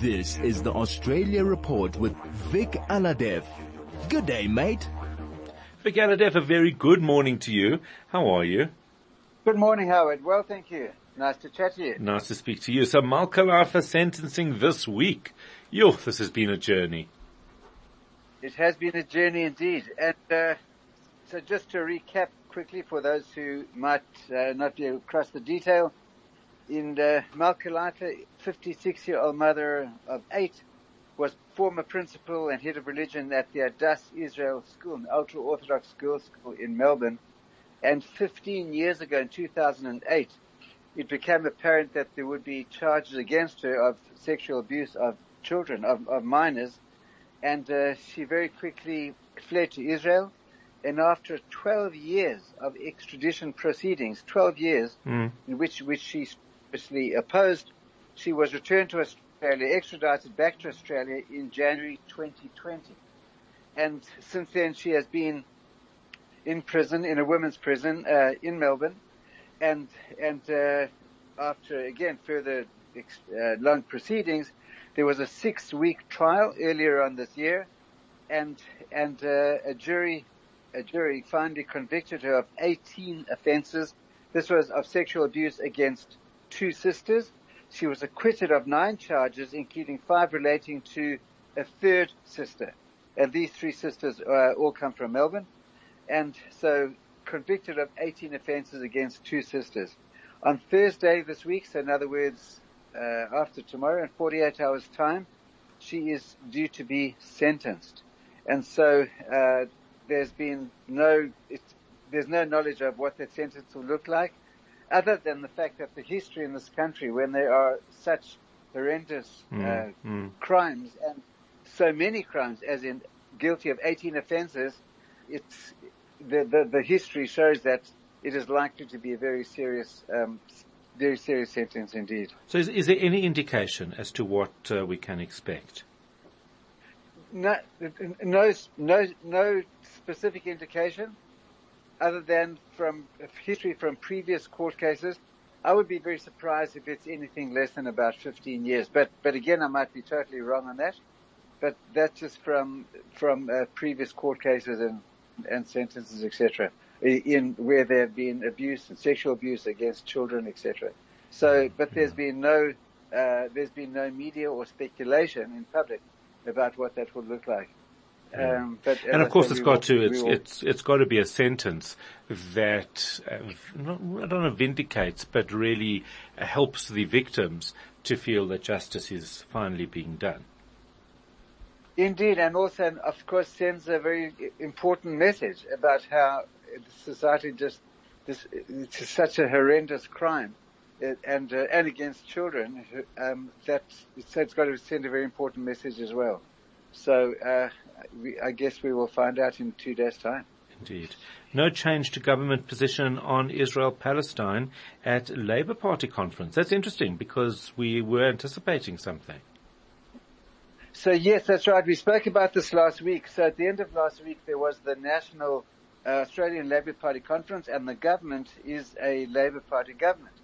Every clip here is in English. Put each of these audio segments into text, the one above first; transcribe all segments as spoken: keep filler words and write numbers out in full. This is the Australia Report with Vic Alhadeff. Good day, mate. Vic Alhadeff, a very good morning to you. How are you? Good morning, Howard. Well, thank you. Nice to chat to you. Nice to speak to you. So, Malka Leifer sentencing this week. Yo, this has been a journey. It has been a journey indeed. And uh, so just to recap quickly for those who might uh, not be across the detail, in uh, Malka Leifer, fifty-six-year-old mother of eight, was former principal and head of religion at the Adas Israel School, an ultra-Orthodox girls' school in Melbourne. And fifteen years ago, in two thousand eight, it became apparent that there would be charges against her of sexual abuse of children, of, of minors. And uh, she very quickly fled to Israel. And after twelve years of extradition proceedings, twelve years, mm. in which, which she seriously opposed, she was returned to Australia, extradited back to Australia in January twenty twenty. And since then, she has been in prison, in a women's prison uh, in Melbourne. And and uh, after, again, further ex- uh, long proceedings, there was a six-week trial earlier on this year. And and uh, a jury... A jury finally convicted her of eighteen offences. This was of sexual abuse against two sisters. She was acquitted of nine charges, including five relating to a third sister. And these three sisters uh, all come from Melbourne. And so convicted of eighteen offences against two sisters. On Thursday this week, so in other words, uh, after tomorrow, in forty-eight hours' time, she is due to be sentenced. And so... Uh, There's been no, it's, there's no knowledge of what that sentence will look like, other than the fact that the history in this country, when there are such horrendous mm, uh, mm. crimes and so many crimes, as in guilty of eighteen offences, it's the, the the history shows that it is likely to be a very serious, um, very serious sentence indeed. So, is, is there any indication as to what uh, we can expect? No, no, no, no specific indication other than from history from previous court cases. I would be very surprised if it's anything less than about fifteen years. But, but again, I might be totally wrong on that. But that's just from, from uh, previous court cases and, and sentences, et cetera, in where there have been abuse and sexual abuse against children, et cetera. So, but there's been no, uh, there's been no media or speculation in public about what that would look like. Yeah. Um, but and of course, it's got to it's it's it's got to be a sentence that uh, not, I don't know vindicates, but really helps the victims to feel that justice is finally being done. Indeed, and also, of course, sends a very important message about how society just this it's such a horrendous crime, and uh, and against children, um, that so it's got to send a very important message as well. So uh, we, I guess we will find out in two days' time. Indeed. No change to government position on Israel-Palestine at Labour Party conference. That's interesting because we were anticipating something. So, yes, that's right. We spoke about this last week. So at the end of last week, there was the National uh, Australian Labour Party conference, and the government is a Labour Party government.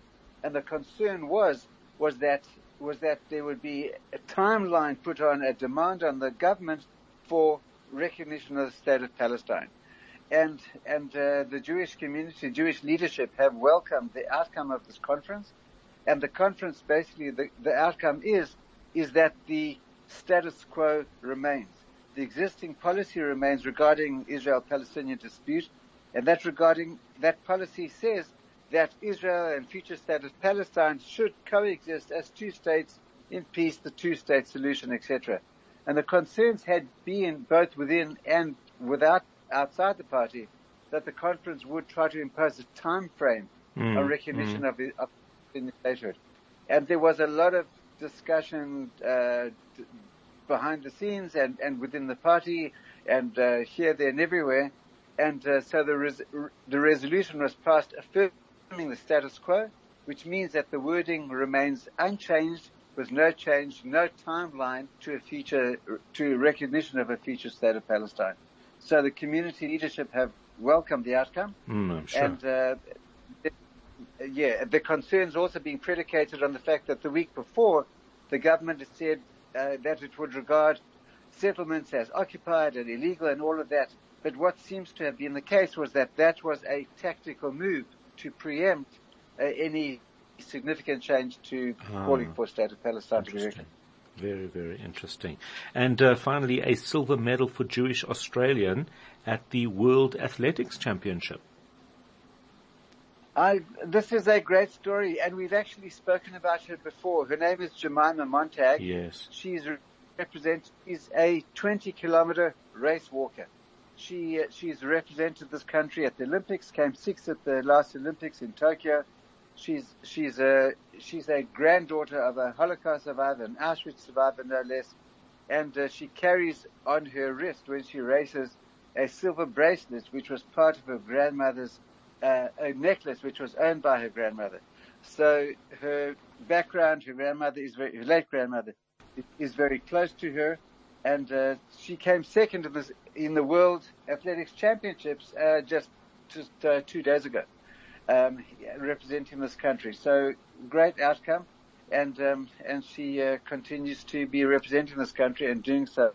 And the concern was was that was that there would be a timeline put on, a demand on the government for recognition of the state of Palestine. And and uh, the Jewish community, Jewish leadership have welcomed the outcome of this conference. And the conference, basically, the, the outcome is, is that the status quo remains. The existing policy remains regarding Israel-Palestinian dispute. And that regarding that policy says that Israel and future state of Palestine should coexist as two states in peace, the two-state solution, et cetera. And the concerns had been, both within and without outside the party, that the conference would try to impose a time frame mm. on recognition mm. of the statehood. And there was a lot of discussion uh, d- behind the scenes and, and within the party and uh, here, there, and everywhere. And uh, so the, res- the resolution was passed affirmatively. The status quo, which means that the wording remains unchanged, with no change, no timeline to a future, to recognition of a future state of Palestine. So the community leadership have welcomed the outcome, mm, I'm sure. and uh, it, yeah, the concerns also being predicated on the fact that the week before, the government had said uh, that it would regard settlements as occupied and illegal and all of that. But what seems to have been the case was that that was a tactical move to preempt uh, any significant change to ah, calling for a state of Palestine. Very, very interesting. And uh, finally, a silver medal for Jewish Australian at the World Athletics Championship. I, this is a great story, and we've actually spoken about her before. Her name is Jemima Montag. Yes. She's represent is a twenty kilometer race walker. She uh, she's represented this country at the Olympics, came sixth at the last Olympics in Tokyo. She's she's a she's a granddaughter of a Holocaust survivor, an Auschwitz survivor no less, and uh, she carries on her wrist when she races a silver bracelet which was part of her grandmother's uh, a necklace which was owned by her grandmother. So her background, her grandmother is very, her late grandmother is very close to her, and uh, she came second in, this, in the World Athletics Championships uh, just just uh, two days ago. Um, representing this country. So great outcome, and um, and she uh, continues to be representing this country and doing so,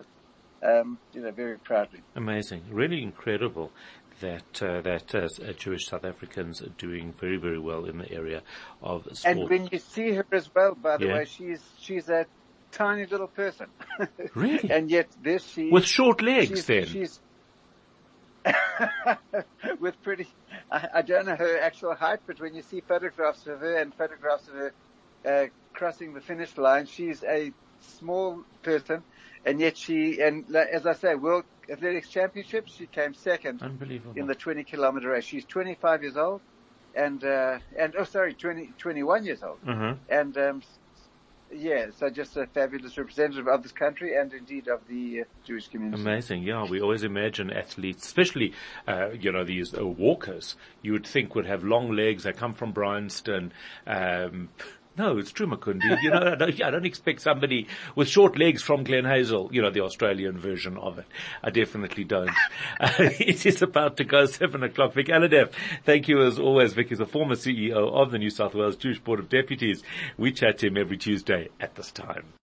um, you know, very proudly. Amazing, really incredible that uh, that uh, Jewish South Africans are doing very, very well in the area of sport. And when you see her as well, by the yeah. way, she's she's a tiny little person. Really, and yet there she with short legs. She's, then she's. With pretty, I, I don't know her actual height, but when you see photographs of her and photographs of her uh, crossing the finish line, she's a small person, and yet she, and as I say, World Athletics Championship, she came second. Unbelievable. In the twenty kilometer race. She's twenty-five years old, and uh, and oh sorry, twenty, twenty-one years old, mm-hmm. and um, yeah, so just a fabulous representative of this country and indeed of the uh, Jewish community. Amazing, yeah. We always imagine athletes, especially, uh, you know, these uh, walkers, you would think would have long legs. They come from Bryanston. Um, no, it's true, Makundi. You know, I don't, I don't expect somebody with short legs from Glen Hazel, you know, the Australian version of it. I definitely don't. Uh, it is about to go seven o'clock. Vic Alhadeff, thank you as always. Vic is a former C E O of the New South Wales Jewish Board of Deputies. We chat to him every Tuesday at this time.